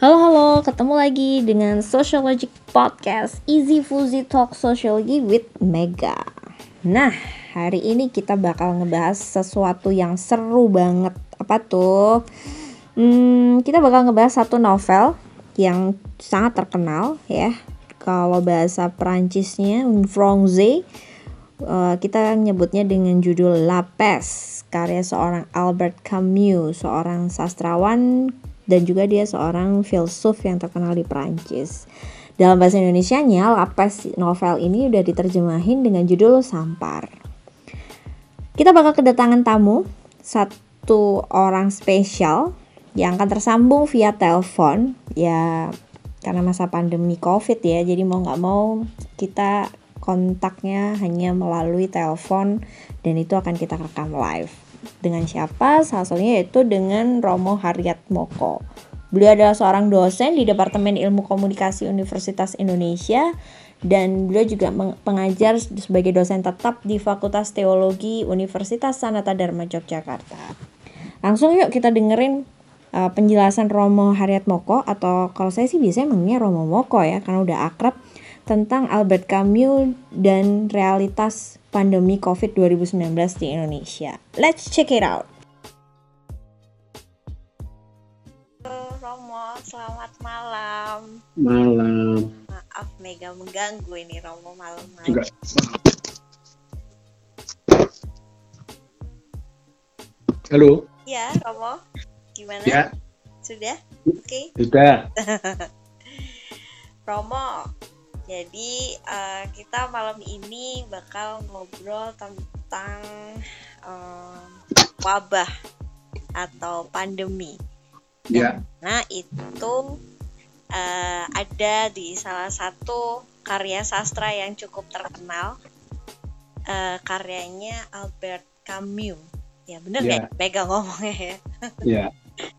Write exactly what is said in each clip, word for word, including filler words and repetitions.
Halo-halo, ketemu lagi dengan Sociologic Podcast Easy Fuzzy Talk Sociology with Mega. Nah, hari ini kita bakal ngebahas sesuatu yang seru banget. Apa tuh? Hmm, kita bakal ngebahas satu novel yang sangat terkenal ya. Kalau bahasa Perancisnya, Rongbert, uh, kita nyebutnya dengan judul La Peste, karya seorang Albert Camus, seorang sastrawan dan juga dia seorang filsuf yang terkenal di Perancis. Dalam bahasa Indonesianya, La Peste novel ini udah diterjemahin dengan judul Sampar. Kita bakal kedatangan tamu, satu orang spesial yang akan tersambung via telepon. Ya, karena masa pandemi COVID ya, jadi mau gak mau kita kontaknya hanya melalui telepon dan itu akan kita rekam live. Dengan siapa? Salah satunya yaitu dengan Romo Hariatmoko. Beliau adalah seorang dosen di Departemen Ilmu Komunikasi Universitas Indonesia dan beliau juga pengajar sebagai dosen tetap di Fakultas Teologi Universitas Sanata Dharma Yogyakarta. Langsung yuk kita dengerin uh, penjelasan Romo Hariatmoko, atau kalau saya sih biasanya manggilnya Romo Moko ya, karena udah akrab, tentang Albert Camus dan realitas pandemi covid sembilan belas di Indonesia. Let's check it out. Halo Romo, selamat malam. Malam. Maaf Mega mengganggu ini Romo malam-malam. Enggak. Halo. Ya Romo, gimana? Ya. Sudah? Oke. Okay. Sudah. Romo. Jadi uh, kita malam ini bakal ngobrol tentang uh, wabah atau pandemi. Yeah. Nah itu uh, ada di salah satu karya sastra yang cukup terkenal, uh, karyanya Albert Camus. Ya bener yeah. Gak? Mega ngomongnya ya. Yeah.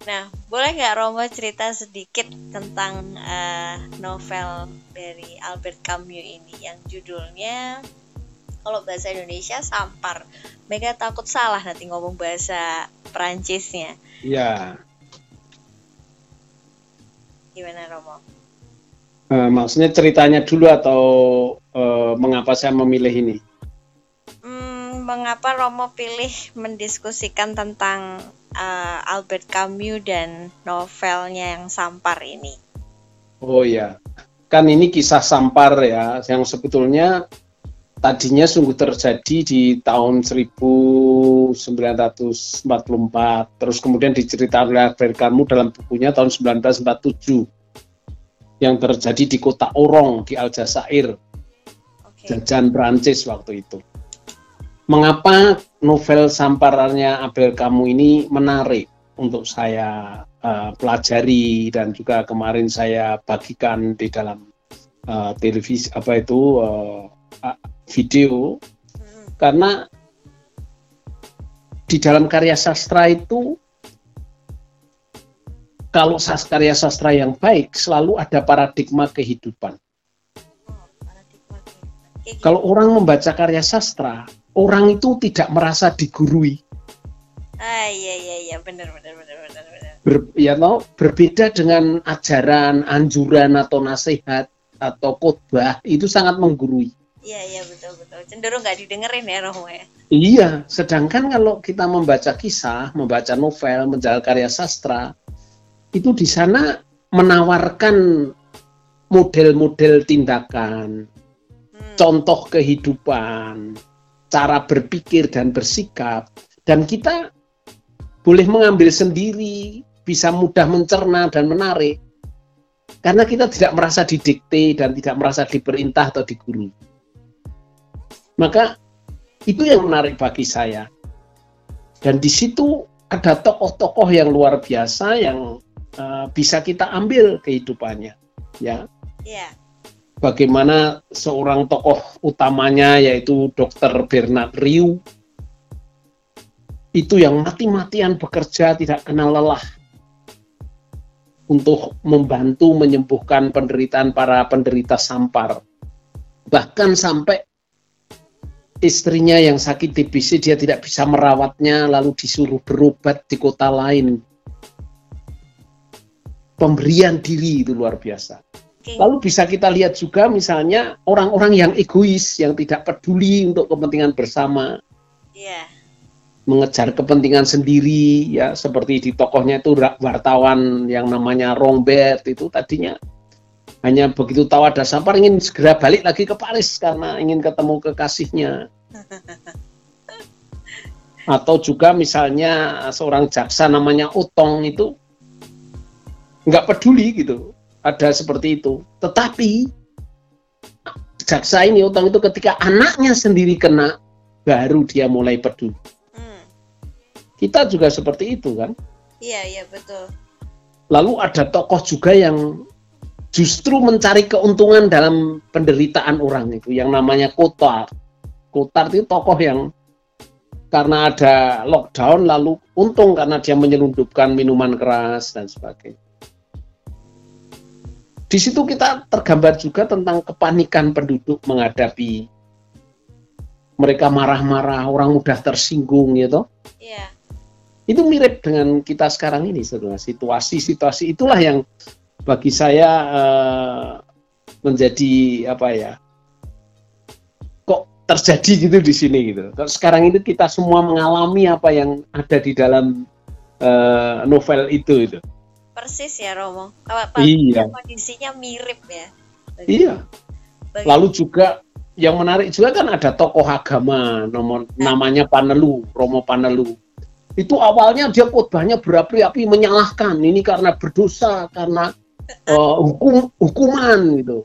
Nah, boleh nggak Romo cerita sedikit tentang uh, novel dari Albert Camus ini yang judulnya kalau bahasa Indonesia Sampar. Mega takut salah nanti ngomong bahasa Perancisnya. Iya. Gimana Romo? Uh, maksudnya ceritanya dulu atau uh, mengapa saya memilih ini? Hmm, mengapa Romo pilih mendiskusikan tentang Uh, Albert Camus dan novelnya yang Sampar ini? Oh ya, kan ini kisah Sampar ya, yang sebetulnya tadinya sungguh terjadi di tahun seribu sembilan ratus empat puluh empat, terus kemudian diceritakan oleh Albert Camus dalam bukunya tahun sembilan belas empat puluh tujuh yang terjadi di kota Orong di Aljazair, okay. Jajahan Perancis waktu itu. Mengapa novel Samparnya Albert Camus ini menarik untuk saya uh, pelajari dan juga kemarin saya bagikan di dalam uh, televisi apa itu uh, video, karena di dalam karya sastra itu kalau sastra, karya sastra yang baik selalu ada paradigma kehidupan. Oh, paradigma kehidupan. Kalau orang membaca karya sastra, orang itu tidak merasa digurui. Ah iya iya iya benar benar benar benar benar. Ber, ya no, berbeda dengan ajaran, anjuran atau nasihat atau khotbah itu sangat menggurui. Iya iya betul betul. Cenderung nggak didengerin ya Romo ya. Iya, sedangkan kalau kita membaca kisah, membaca novel, menjajal karya sastra, itu di sana menawarkan model-model tindakan, hmm. contoh kehidupan, cara berpikir dan bersikap, dan kita boleh mengambil sendiri, bisa mudah mencerna dan menarik karena kita tidak merasa didikte dan tidak merasa diperintah atau digurui. Maka itu yang menarik bagi saya, dan di situ ada tokoh-tokoh yang luar biasa yang uh, bisa kita ambil kehidupannya ya. Yeah. Bagaimana seorang tokoh utamanya yaitu dokter Bernard Rieux itu yang mati-matian bekerja tidak kenal lelah untuk membantu menyembuhkan penderitaan para penderita Sampar. Bahkan sampai istrinya yang sakit tbc, dia tidak bisa merawatnya, lalu disuruh berobat di kota lain. Pemberian diri itu luar biasa. Lalu bisa kita lihat juga misalnya orang-orang yang egois, yang tidak peduli untuk kepentingan bersama, yeah. mengejar kepentingan sendiri, ya seperti di tokohnya itu wartawan yang namanya Rongbert itu tadinya hanya begitu tahu ada Sampar ingin segera balik lagi ke Paris karena ingin ketemu kekasihnya. Atau juga misalnya seorang jaksa namanya Otong itu nggak peduli gitu. Ada seperti itu, tetapi jaksa ini Otong itu ketika anaknya sendiri kena, baru dia mulai peduli. Hmm. Kita juga seperti itu kan? Iya, iya betul. Lalu ada tokoh juga yang justru mencari keuntungan dalam penderitaan orang itu, yang namanya Kotar. Kotar itu tokoh yang karena ada lockdown, lalu untung karena dia menyelundupkan minuman keras dan sebagainya. Di situ kita tergambar juga tentang kepanikan penduduk menghadapi, mereka marah-marah, orang mudah tersinggung gitu. Yeah. Itu mirip dengan kita sekarang ini, situasi-situasi itulah yang bagi saya uh, menjadi apa ya, kok terjadi gitu di sini gitu. Sekarang itu kita semua mengalami apa yang ada di dalam uh, novel itu itu. Persis ya Romo, iya. Kondisinya mirip ya. Bagi, iya. Bagi... Lalu juga yang menarik juga kan ada tokoh agama nomor, nah. namanya Paneloux, Romo Paneloux. Itu awalnya dia khotbahnya berapi-api menyalahkan ini karena berdosa, karena uh, hukum, hukuman gitu.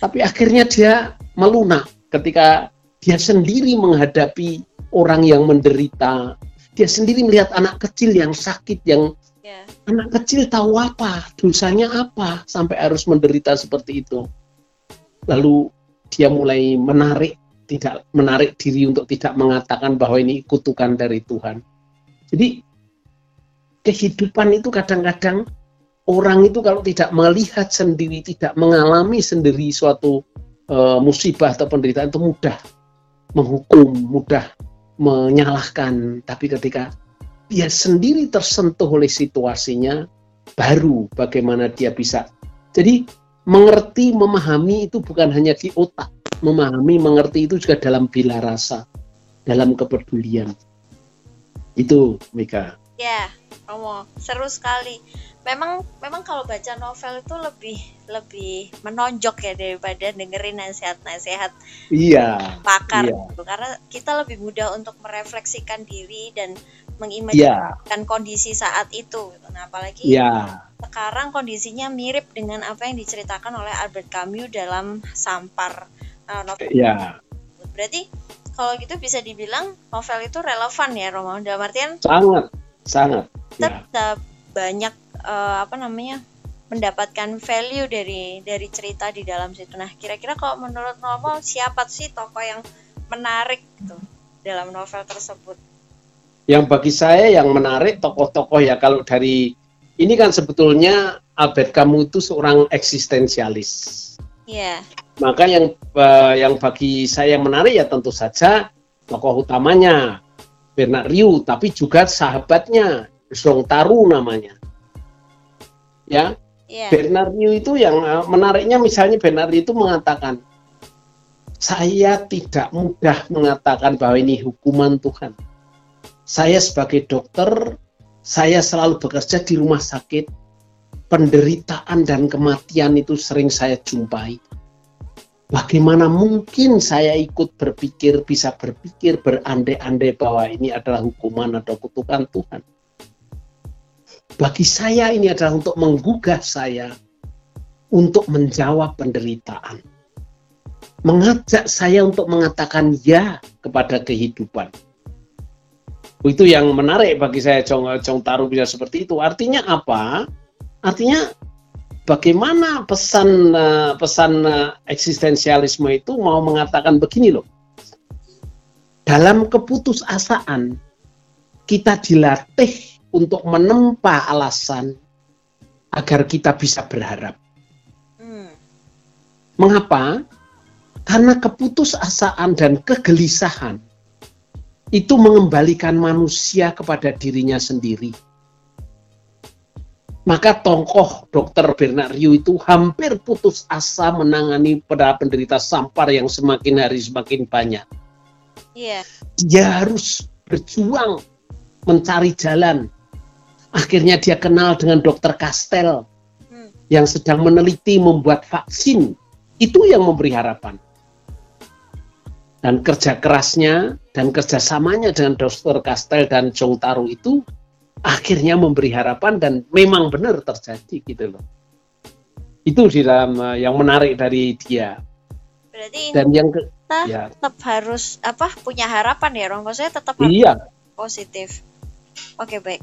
Tapi akhirnya dia melunak ketika dia sendiri menghadapi orang yang menderita. Dia sendiri melihat anak kecil yang sakit, yang yeah. anak kecil tahu apa, dosanya apa, sampai harus menderita seperti itu. Lalu dia mulai menarik, tidak menarik diri untuk tidak mengatakan bahwa ini kutukan dari Tuhan. Jadi kehidupan itu kadang-kadang orang itu kalau tidak melihat sendiri, tidak mengalami sendiri suatu uh, musibah atau penderitaan, itu mudah menghukum, mudah menyalahkan. Tapi ketika dia sendiri tersentuh oleh situasinya, baru bagaimana dia bisa. Jadi mengerti, memahami itu bukan hanya di otak. Memahami, mengerti itu juga dalam bila rasa, dalam kepedulian. Itu, Mika. Ya, Romo, seru sekali. Memang, memang kalau baca novel itu lebih lebih menonjok ya daripada dengerin nasihat-nasihat iya, pakar. Iya. Gitu. Karena kita lebih mudah untuk merefleksikan diri dan mengimajinasikan yeah. kondisi saat itu. Nah, apalagi yeah. sekarang kondisinya mirip dengan apa yang diceritakan oleh Albert Camus dalam Sampar. Uh, novel. Yeah. Berarti kalau gitu bisa dibilang novel itu relevan ya, Romo. Dalam artian sangat, sangat. Tetap yeah. banyak uh, apa namanya mendapatkan value dari dari cerita di dalam situ. Nah, kira-kira kalau menurut Romo siapa sih tokoh yang menarik tuh dalam novel tersebut? Yang bagi saya yang menarik tokoh-tokoh ya kalau dari ini kan sebetulnya Albert Camus itu seorang eksistensialis. Yeah. Maka yang eh, yang bagi saya yang menarik ya tentu saja tokoh utamanya Bernard Rieux, tapi juga sahabatnya Jean Tarrou namanya. Ya. Yeah. Bernard Rieux itu yang menariknya misalnya Bernard Rieux itu mengatakan saya tidak mudah mengatakan bahwa ini hukuman Tuhan. Saya sebagai dokter, saya selalu bekerja di rumah sakit, penderitaan dan kematian itu sering saya jumpai. Bagaimana mungkin saya ikut berpikir, bisa berpikir berandai-andai bahwa ini adalah hukuman atau kutukan Tuhan. Bagi saya ini adalah untuk menggugah saya, untuk menjawab penderitaan. Mengajak saya untuk mengatakan ya kepada kehidupan. Itu yang menarik bagi saya, Jean Tarrou bisa seperti itu. Artinya apa? Artinya bagaimana pesan pesan eksistensialisme itu mau mengatakan begini loh. Dalam keputusasaan kita dilatih untuk menempa alasan agar kita bisa berharap. Hmm. Mengapa? Karena keputusasaan dan kegelisahan itu mengembalikan manusia kepada dirinya sendiri. Maka tokoh dokter Bernard Rieux itu hampir putus asa menangani para penderita Sampar yang semakin hari semakin banyak. Yeah. Dia harus berjuang mencari jalan. Akhirnya dia kenal dengan dokter Kastel hmm. yang sedang meneliti membuat vaksin. Itu yang memberi harapan. Dan kerja kerasnya dan kerjasamanya dengan dokter Kastel dan Jean Tarrou itu akhirnya memberi harapan dan memang benar terjadi gitu loh. Itu di dalam uh, yang menarik dari dia. Berarti dan yang ke, kita ya. tetap harus apa punya harapan ya, Romo. Saya tetap harus iya. positif. Oke, baik.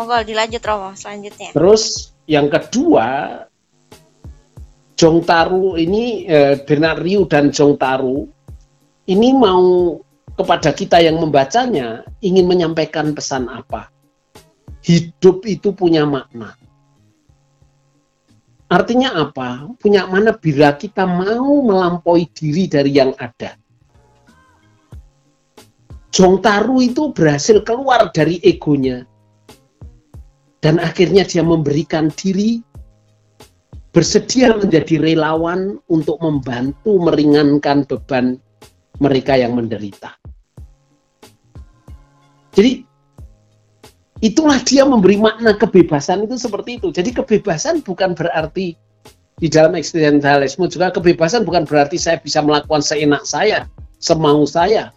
Monggo dilanjut, Romo, selanjutnya. Terus yang kedua, Jean Tarrou ini eh, Bernard Rieux dan Jean Tarrou ini mau kepada kita yang membacanya ingin menyampaikan pesan apa? Hidup itu punya makna. Artinya apa? Punya makna bila kita mau melampaui diri dari yang ada. Jean Tarrou itu berhasil keluar dari egonya. Dan akhirnya dia memberikan diri, bersedia menjadi relawan untuk membantu meringankan beban mereka yang menderita. Jadi itulah dia memberi makna kebebasan itu seperti itu. Jadi kebebasan bukan berarti di dalam eksistensialisme juga kebebasan bukan berarti saya bisa melakukan seenak saya, semau saya.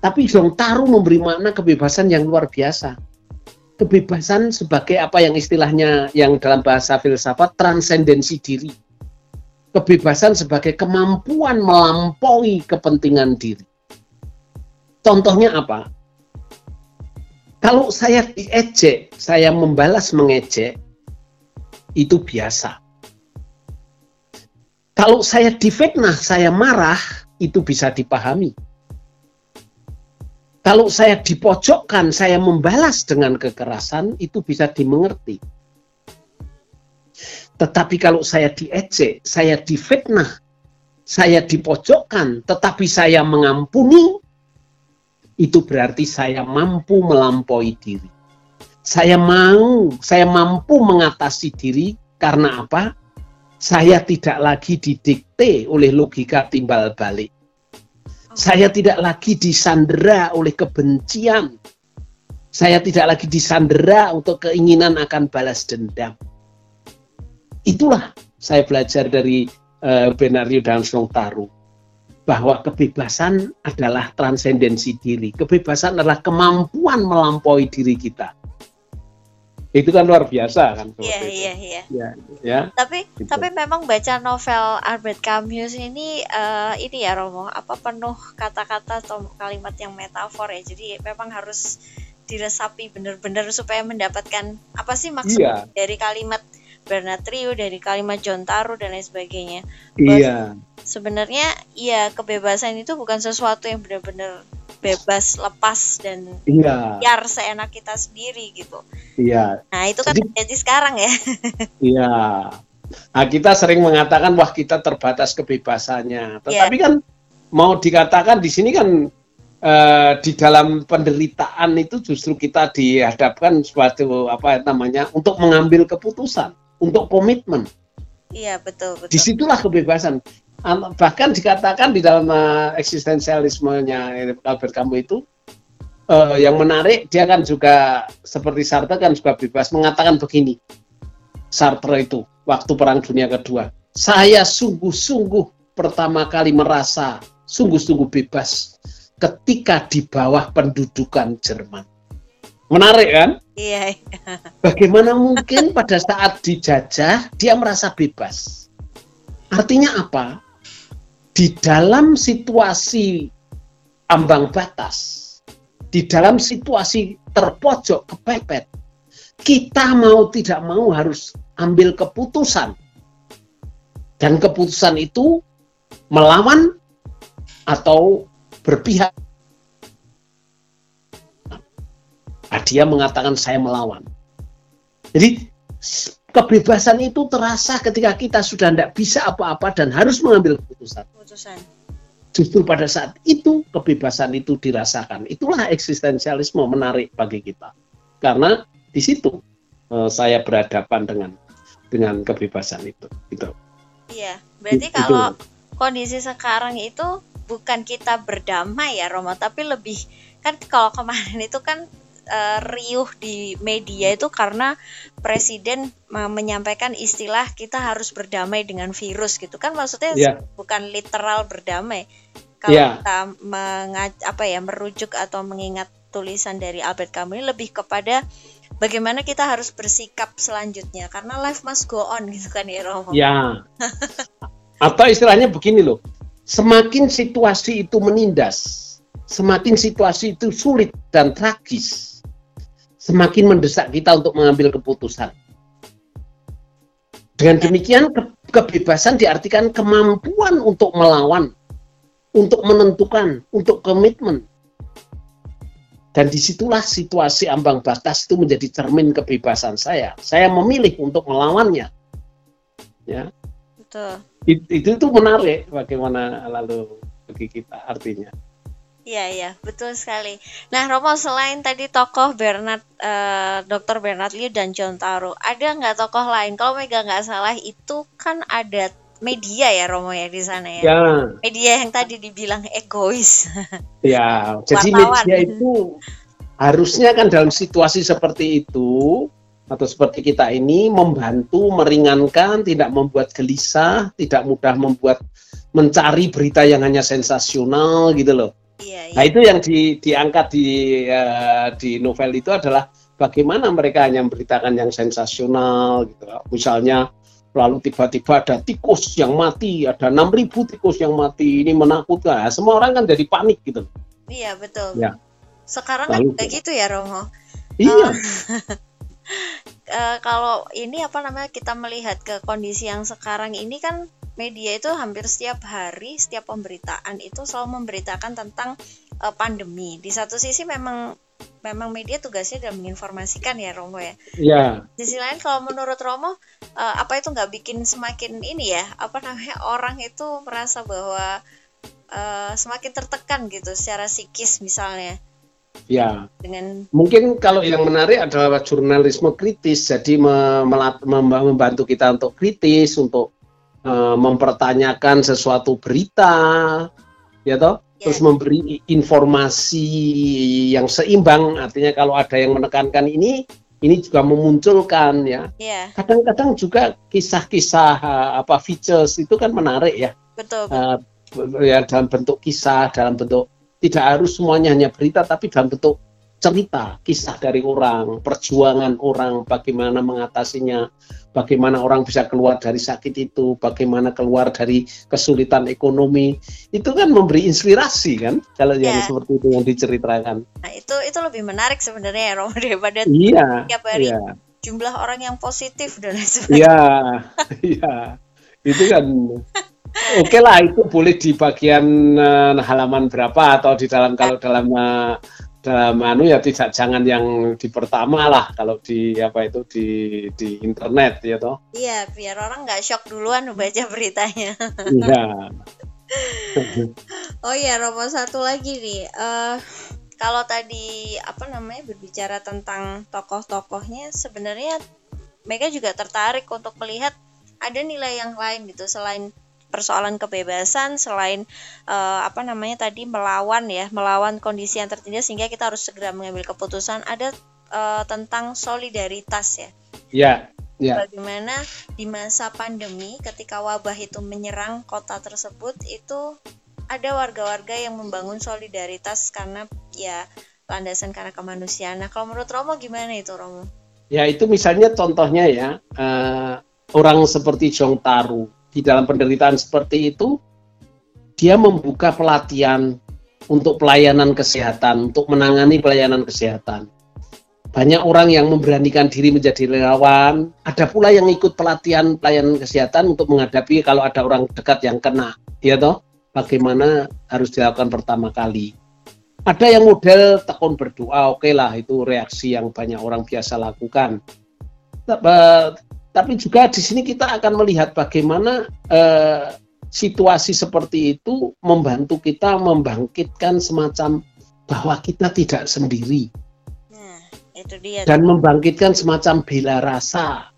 Tapi Jean Tarrou memberi makna kebebasan yang luar biasa. Kebebasan sebagai apa yang istilahnya yang dalam bahasa filsafat transendensi diri. Kebebasan sebagai kemampuan melampaui kepentingan diri. Contohnya apa? Kalau saya diejek, saya membalas mengejek, itu biasa. Kalau saya difitnah, saya marah, itu bisa dipahami. Kalau saya dipojokkan, saya membalas dengan kekerasan, itu bisa dimengerti. Tetapi kalau saya diejek, saya difitnah, saya dipojokkan, tetapi saya mengampuni, itu berarti saya mampu melampaui diri. Saya mau, saya mampu mengatasi diri karena apa? Saya tidak lagi didikte oleh logika timbal balik. Saya tidak lagi disandera oleh kebencian. Saya tidak lagi disandera untuk keinginan akan balas dendam. Itulah saya belajar dari uh, Bernard Rieux dan Jean Tarrou. Bahwa kebebasan adalah transendensi diri. Kebebasan adalah kemampuan melampaui diri kita. Itu kan luar biasa kan? Iya, iya, iya. Ya, ya. Tapi, gitu. Tapi memang baca novel Albert Camus ini, uh, ini ya Romo, apa penuh kata-kata atau kalimat yang metafor ya. Jadi memang harus diresapi benar-benar supaya mendapatkan apa sih maksud ya. dari kalimat Bernard Rieux, dari kalimat Jean Tarrou dan lain sebagainya. Bahwa iya. Sebenarnya ya kebebasan itu bukan sesuatu yang benar-benar bebas, lepas dan iya. biar seenak kita sendiri gitu. Iya. Nah itu kan jadi, terjadi sekarang ya. Iya. Nah, kita sering mengatakan wah kita terbatas kebebasannya. Tetapi iya. kan mau dikatakan di sini kan eh, di dalam penderitaan itu justru kita dihadapkan suatu apa namanya untuk mengambil keputusan, untuk komitmen. Iya betul. betul. Disitulah kebebasan. Bahkan dikatakan di dalam uh, eksistensialismenya Albert Camus itu uh, yang menarik dia kan juga seperti Sartre kan juga bebas mengatakan begini. Sartre itu waktu Perang Dunia Kedua, saya sungguh-sungguh pertama kali merasa sungguh-sungguh bebas ketika di bawah pendudukan Jerman. Menarik kan? Iya. Bagaimana mungkin pada saat dijajah dia merasa bebas? Artinya apa? Di dalam situasi ambang batas, di dalam situasi terpojok kepepet, kita mau tidak mau harus ambil keputusan. Dan keputusan itu melawan atau berpihak. Nah, dia mengatakan saya melawan. Jadi kebebasan itu terasa ketika kita sudah tidak bisa apa-apa dan harus mengambil keputusan. Keputusan. Justru pada saat itu kebebasan itu dirasakan. Itulah eksistensialisme menarik bagi kita. Karena di situ eh, saya berhadapan dengan dengan kebebasan itu. Gitu. Iya, berarti itu. Kalau kondisi sekarang itu bukan kita berdamai ya Romo, tapi lebih kan kalau kemarin itu kan Uh, riuh di media itu karena presiden uh, menyampaikan istilah kita harus berdamai dengan virus gitu kan, maksudnya yeah. bukan literal berdamai. Kalau yeah. kita mengaj- apa ya merujuk atau mengingat tulisan dari Albert Camus lebih kepada bagaimana kita harus bersikap selanjutnya karena life must go on gitu kan ya Romo. Ya. Yeah. Atau istilahnya begini loh, semakin situasi itu menindas, semakin situasi itu sulit dan tragis, semakin mendesak kita untuk mengambil keputusan. Dengan demikian, kebebasan diartikan kemampuan untuk melawan, untuk menentukan, untuk komitmen. Dan disitulah situasi ambang batas itu menjadi cermin kebebasan saya. Saya memilih untuk melawannya. Ya. Betul. Itu, itu, itu menarik bagaimana lalu bagi kita artinya. Iya, iya, betul sekali. Nah, Romo, selain tadi tokoh Bernard, eh, dokter Bernard Rieux dan Jean Tarrou, ada nggak tokoh lain? Kalau Mega nggak salah, itu kan ada media ya, Romo, ya, di sana ya? Ya. Media yang tadi dibilang egois. Ya, jadi media itu harusnya kan dalam situasi seperti itu, atau seperti kita ini, membantu, meringankan, tidak membuat gelisah, tidak mudah membuat mencari berita yang hanya sensasional gitu loh. Nah itu yang di, diangkat di uh, di novel itu adalah bagaimana mereka hanya memberitakan yang sensasional gitu. Misalnya lalu tiba-tiba ada tikus yang mati, ada enam ribu tikus yang mati, ini menakutkan. Nah, semua orang kan jadi panik gitu. Iya betul. Ya. Sekarang lalu, kan kayak gitu ya Romo. Iya. Uh, kalau ini apa namanya kita melihat ke kondisi yang sekarang ini kan. Media itu hampir setiap hari, setiap pemberitaan itu selalu memberitakan tentang uh, pandemi. Di satu sisi memang memang media tugasnya dalam menginformasikan ya Romo ya. Iya. Di sisi lain kalau menurut Romo, uh, apa itu nggak bikin semakin ini ya, apa namanya orang itu merasa bahwa uh, semakin tertekan gitu secara psikis misalnya. Ya, dengan... mungkin kalau yang menarik adalah jurnalisme kritis, jadi memelat, membantu kita untuk kritis, untuk mempertanyakan sesuatu berita, ya toh, yeah. terus memberi informasi yang seimbang. Artinya kalau ada yang menekankan ini, ini juga memunculkan ya. Yeah. Kadang-kadang juga kisah-kisah apa features itu kan menarik ya. Betul. Uh, ya dalam bentuk kisah, dalam bentuk tidak harus semuanya hanya berita, tapi dalam bentuk cerita, kisah dari orang, perjuangan orang, bagaimana mengatasinya, bagaimana orang bisa keluar dari sakit itu, bagaimana keluar dari kesulitan ekonomi, itu kan memberi inspirasi kan, kalau yeah. yang seperti itu yang diceritakan. Nah itu itu lebih menarik sebenarnya Romo daripada yeah, tiap hari yeah. jumlah orang yang positif dan sebagainya. Iya, iya, itu kan. Oke lah itu boleh di bagian uh, halaman berapa atau di dalam kalau dalam uh, dalam anu ya tidak jangan yang di pertama lah kalau di apa itu di di internet ya toh. Iya biar orang nggak shock duluan baca beritanya. Iya. Oh iya Romo satu lagi nih uh, kalau tadi apa namanya berbicara tentang tokoh-tokohnya sebenarnya mereka juga tertarik untuk melihat ada nilai yang lain gitu selain persoalan kebebasan selain uh, apa namanya tadi melawan ya melawan kondisi yang tertindas sehingga kita harus segera mengambil keputusan ada uh, tentang solidaritas ya. Ya. Ya. Bagaimana di masa pandemi ketika wabah itu menyerang kota tersebut itu ada warga-warga yang membangun solidaritas karena ya landasan karena kemanusiaan. Nah kalau menurut Romo gimana itu Romo? Ya itu misalnya contohnya ya uh, orang seperti Jean Tarrou. Di dalam penderitaan seperti itu, dia membuka pelatihan untuk pelayanan kesehatan, untuk menangani pelayanan kesehatan. Banyak orang yang memberanikan diri menjadi relawan, ada pula yang ikut pelatihan pelayanan kesehatan untuk menghadapi kalau ada orang dekat yang kena, ya toh, bagaimana harus dilakukan pertama kali. Ada yang model tekun berdoa, oke lah, itu reaksi yang banyak orang biasa lakukan. Tapi juga di sini kita akan melihat bagaimana eh, situasi seperti itu membantu kita membangkitkan semacam bahwa kita tidak sendiri. Nah, itu dia. Dan membangkitkan semacam bela rasa,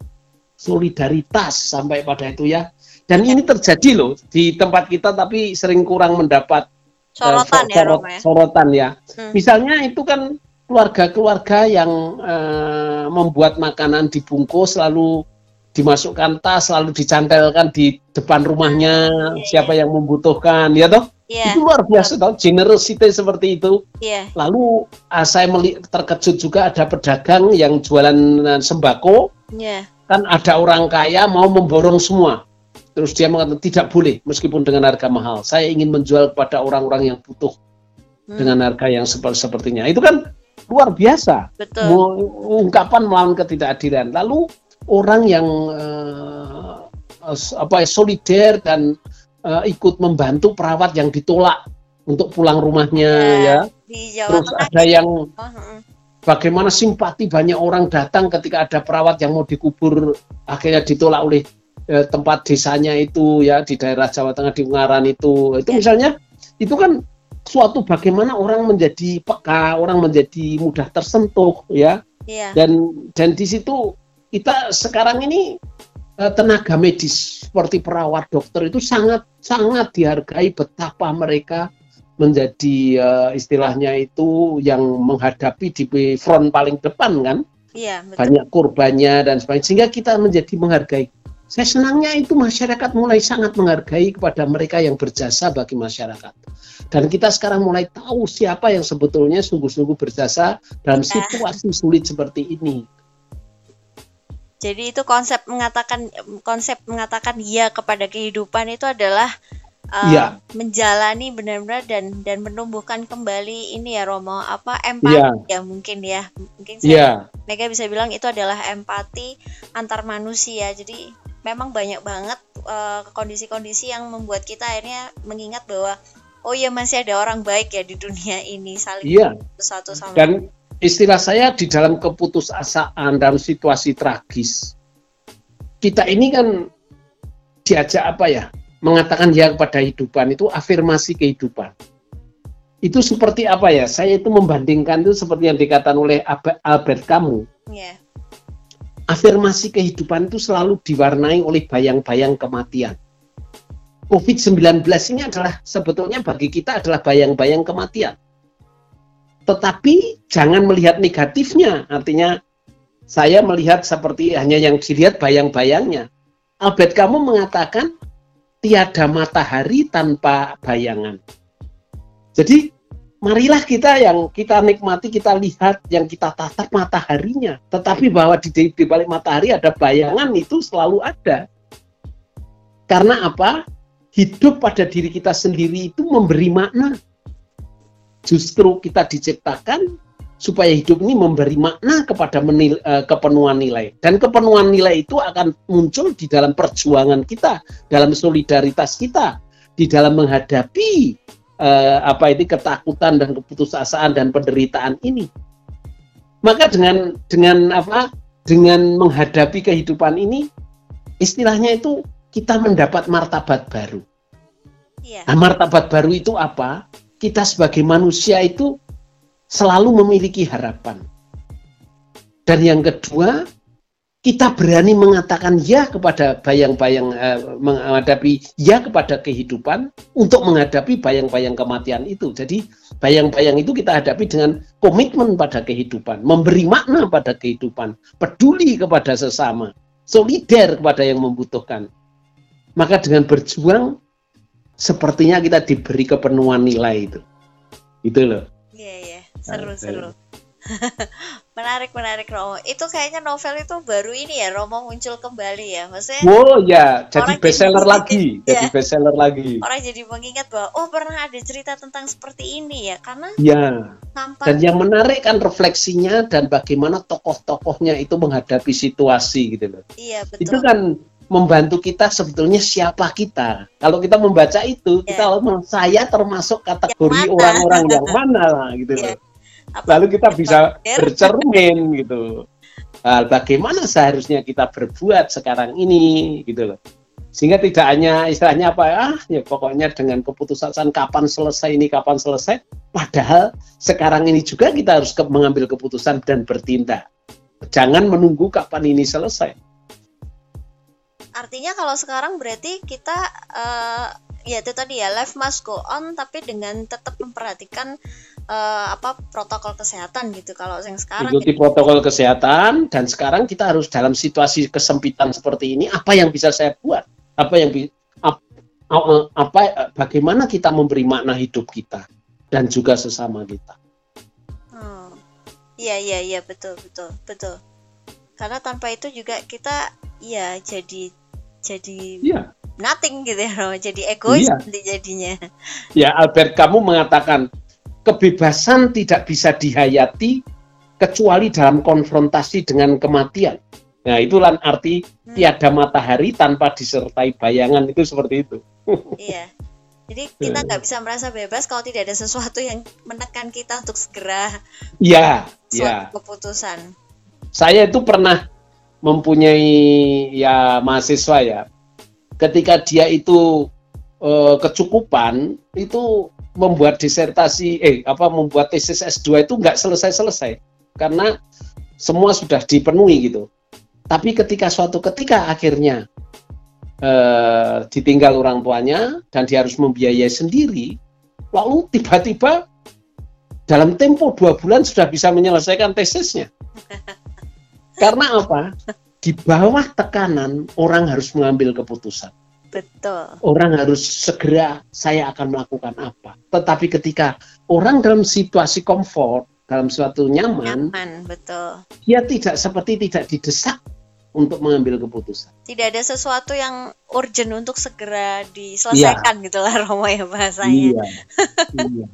solidaritas sampai pada itu ya. Dan ini terjadi loh di tempat kita, tapi sering kurang mendapat sorotan, uh, sorot, ya, Romo, ya? sorotan ya. Hmm. Misalnya itu kan keluarga-keluarga yang uh, membuat makanan dibungkus, lalu dimasukkan tas, lalu dicantelkan di depan rumahnya, yeah, siapa yeah. yang membutuhkan, ya toh? Yeah. Itu luar biasa toh, generosity seperti itu. Yeah. Lalu uh, saya terkejut juga ada pedagang yang jualan sembako, yeah. kan ada orang kaya mau memborong semua. Terus dia mengatakan, tidak boleh meskipun dengan harga mahal. Saya ingin menjual kepada orang-orang yang butuh hmm. dengan harga yang sepertinya. Itu kan luar biasa. Betul. Ungkapan melawan ketidakadilan. Lalu orang yang uh, apa, solider dan uh, ikut membantu perawat yang ditolak untuk pulang rumahnya. Ya, ya. Terus ada yang oh, bagaimana simpati banyak orang datang ketika ada perawat yang mau dikubur. Akhirnya ditolak oleh tempat desanya itu ya, di daerah Jawa Tengah di Ungaran itu, itu misalnya itu kan suatu bagaimana orang menjadi peka, orang menjadi mudah tersentuh ya, yeah. dan dan di situ kita sekarang ini tenaga medis seperti perawat, dokter itu sangat sangat dihargai betapa mereka menjadi uh, istilahnya itu yang menghadapi di front paling depan kan, yeah, betul. Banyak korbannya dan sebagainya, sehingga kita menjadi menghargai. Saya senangnya itu masyarakat mulai sangat menghargai kepada mereka yang berjasa bagi masyarakat. Dan kita sekarang mulai tahu siapa yang sebetulnya sungguh-sungguh berjasa dalam ya. situasi sulit seperti ini. Jadi itu konsep mengatakan konsep mengatakan ya kepada kehidupan itu adalah um, ya. menjalani benar-benar dan dan menumbuhkan kembali ini ya Romo, apa empati ya, ya mungkin ya. Mungkin saya ya. Mega bisa bilang itu adalah empati antar manusia. Jadi memang banyak banget kondisi-kondisi uh, yang membuat kita akhirnya mengingat bahwa oh ya masih ada orang baik ya di dunia ini, saling yeah. satu sama lain. Dan istilah saya di dalam keputusasaan dalam situasi tragis, kita ini kan diajak apa ya, mengatakan ya kepada kehidupan, itu afirmasi kehidupan. Itu seperti apa ya, saya itu membandingkan itu seperti yang dikatakan oleh Albert Camus. Yeah. Afirmasi kehidupan itu selalu diwarnai oleh bayang-bayang kematian. covid sembilan belas ini adalah sebetulnya bagi kita adalah bayang-bayang kematian. Tetapi jangan melihat negatifnya, artinya saya melihat seperti hanya yang dilihat bayang-bayangnya. Albert Camus mengatakan tiada matahari tanpa bayangan. Jadi marilah kita yang kita nikmati, kita lihat, yang kita tatap mataharinya. Tetapi bahwa di, di balik matahari ada bayangan, itu selalu ada. Karena apa? Hidup pada diri kita sendiri itu memberi makna. Justru kita diciptakan supaya hidup ini memberi makna kepada menil, kepenuhan nilai. Dan kepenuhan nilai itu akan muncul di dalam perjuangan kita, dalam solidaritas kita, di dalam menghadapi Uh, apa itu ketakutan dan keputusasaan dan penderitaan ini. Maka dengan dengan apa dengan menghadapi kehidupan ini, istilahnya itu kita mendapat martabat baru. Yeah. Nah, martabat baru itu apa? Kita sebagai manusia itu selalu memiliki harapan. Dan yang kedua, kita berani mengatakan ya kepada bayang-bayang, eh, menghadapi ya kepada kehidupan untuk menghadapi bayang-bayang kematian itu. Jadi bayang-bayang itu kita hadapi dengan komitmen pada kehidupan, memberi makna pada kehidupan, peduli kepada sesama, solider kepada yang membutuhkan. Maka dengan berjuang, sepertinya kita diberi kepenuhan nilai itu. Itu loh. Iya, iya. Seru-seru. Menarik, menarik Romo. Itu kayaknya novel itu baru ini ya Romo muncul kembali ya, maksudnya. Oh ya, jadi bestseller lagi, ya. jadi bestseller lagi. Orang jadi mengingat bahwa oh pernah ada cerita tentang seperti ini ya, karena. Ya. Dan yang menarik kan refleksinya dan bagaimana tokoh-tokohnya itu menghadapi situasi gitu loh. Iya betul. Itu kan membantu kita sebetulnya siapa kita. Kalau kita membaca itu, ya. kita saya termasuk kategori orang-orang yang, yang mana lah gitu ya. loh. Lalu kita bisa bercermin gitu, hal bagaimana seharusnya kita berbuat sekarang ini gitu loh. Sehingga tidak hanya istilahnya apa ah ya pokoknya dengan keputusasaan kapan selesai ini kapan selesai, padahal sekarang ini juga kita harus ke- mengambil keputusan dan bertindak. Jangan menunggu kapan ini selesai. Artinya kalau sekarang berarti kita uh, ya itu tadi ya life must go on tapi dengan tetap memperhatikan Uh, apa protokol kesehatan gitu kalau yang sekarang ikuti gitu. Protokol kesehatan dan sekarang kita harus dalam situasi kesempitan seperti ini apa yang bisa saya buat apa yang apa, apa bagaimana kita memberi makna hidup kita dan juga sesama kita. Oh iya iya iya betul betul betul karena tanpa itu juga kita ya jadi jadi ya. Nothing gitu ya jadi egois ya. Nanti jadinya ya Albert Camus mengatakan kebebasan tidak bisa dihayati kecuali dalam konfrontasi dengan kematian. Nah, itulah arti hmm. tiada matahari tanpa disertai bayangan itu seperti itu. Iya. Jadi kita nggak bisa merasa bebas kalau tidak ada sesuatu yang menekan kita untuk segera. Iya. Iya. Keputusan. Saya itu pernah mempunyai ya mahasiswa ya. Ketika dia itu eh, kecukupan itu. Membuat disertasi, eh apa membuat tesis S dua itu nggak selesai-selesai karena semua sudah dipenuhi gitu. Tapi ketika suatu ketika akhirnya eh, ditinggal orang tuanya dan dia harus membiayai sendiri, lalu tiba-tiba dalam tempo dua bulan sudah bisa menyelesaikan tesisnya. Karena apa? Di bawah tekanan orang harus mengambil keputusan. Betul. Orang harus segera saya akan melakukan apa. Tetapi ketika orang dalam situasi komfort, dalam suatu nyaman, nyaman betul. Dia tidak seperti tidak didesak untuk mengambil keputusan. Tidak ada sesuatu yang urgent untuk segera diselesaikan ya. Gitulah Romo ya bahasanya. Iya. Iya.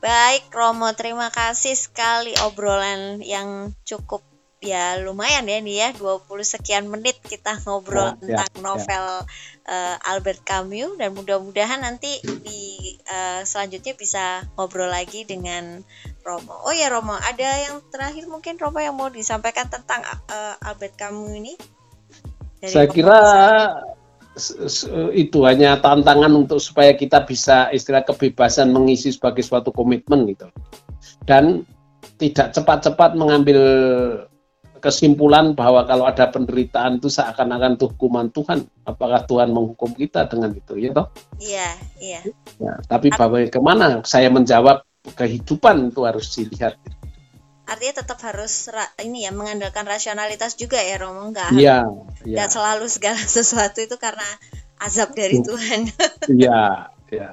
Baik Romo, terima kasih sekali obrolan yang cukup. Ya lumayan ya nih ya dua puluh sekian menit kita ngobrol nah, tentang ya, novel ya. Uh, Albert Camus dan mudah-mudahan nanti di uh, selanjutnya bisa ngobrol lagi dengan Romo. Oh ya Romo, ada yang terakhir mungkin Romo yang mau disampaikan tentang uh, Albert Camus ini? Dari Saya Romo kira saya. Itu hanya tantangan untuk supaya kita bisa istilah kebebasan mengisi sebagai suatu komitmen gitu dan tidak cepat-cepat mengambil kesimpulan bahwa kalau ada penderitaan itu seakan-akan itu hukuman Tuhan. Apakah Tuhan menghukum kita dengan itu, ya toh? Iya, iya. Ya, tapi Art- bahwa kemana saya menjawab kehidupan itu harus dilihat. Artinya tetap harus ra- ini ya mengandalkan rasionalitas juga ya Romo, enggak? Iya. Enggak ya. Selalu segala sesuatu itu karena azab dari Tuhan. Iya, iya.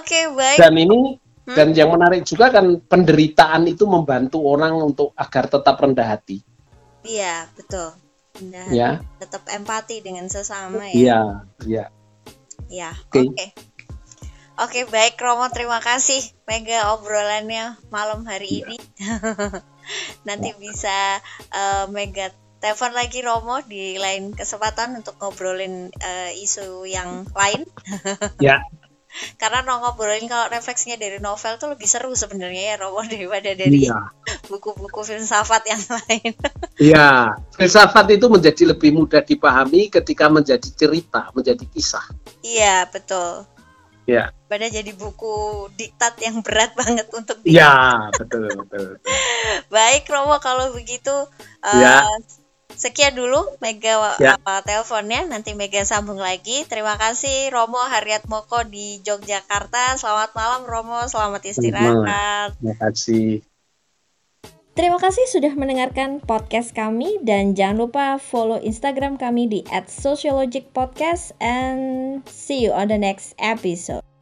Oke, baik. Dan ini Dan yang menarik juga kan penderitaan itu membantu orang untuk agar tetap rendah hati. Iya, betul. Rendah ya. Tetap empati dengan sesama ya. Iya, iya. Iya, oke. Okay. Oke, okay, baik Romo, terima kasih. Mega obrolannya malam hari ya. Ini. Nanti bisa uh, mega telepon lagi Romo di lain kesempatan untuk ngobrolin uh, isu yang lain. Ya. Karena ngobrolin kalau refleksinya dari novel tuh lebih seru sebenarnya ya Romo daripada dari ya. Buku-buku filsafat yang lain. Iya, filsafat itu menjadi lebih mudah dipahami ketika menjadi cerita, menjadi kisah. Iya, betul. Iya. Padahal jadi buku diktat yang berat banget untuk dia. Iya, betul, betul, betul. Baik Romo kalau begitu ya. uh, Sekian dulu Mega ya. apa, teleponnya, nanti Mega sambung lagi. Terima kasih Romo Hariatmoko di Yogyakarta. Selamat malam Romo, selamat istirahat. Terima kasih. Terima kasih sudah mendengarkan podcast kami dan jangan lupa follow Instagram kami di at sociologicpodcast and see you on the next episode.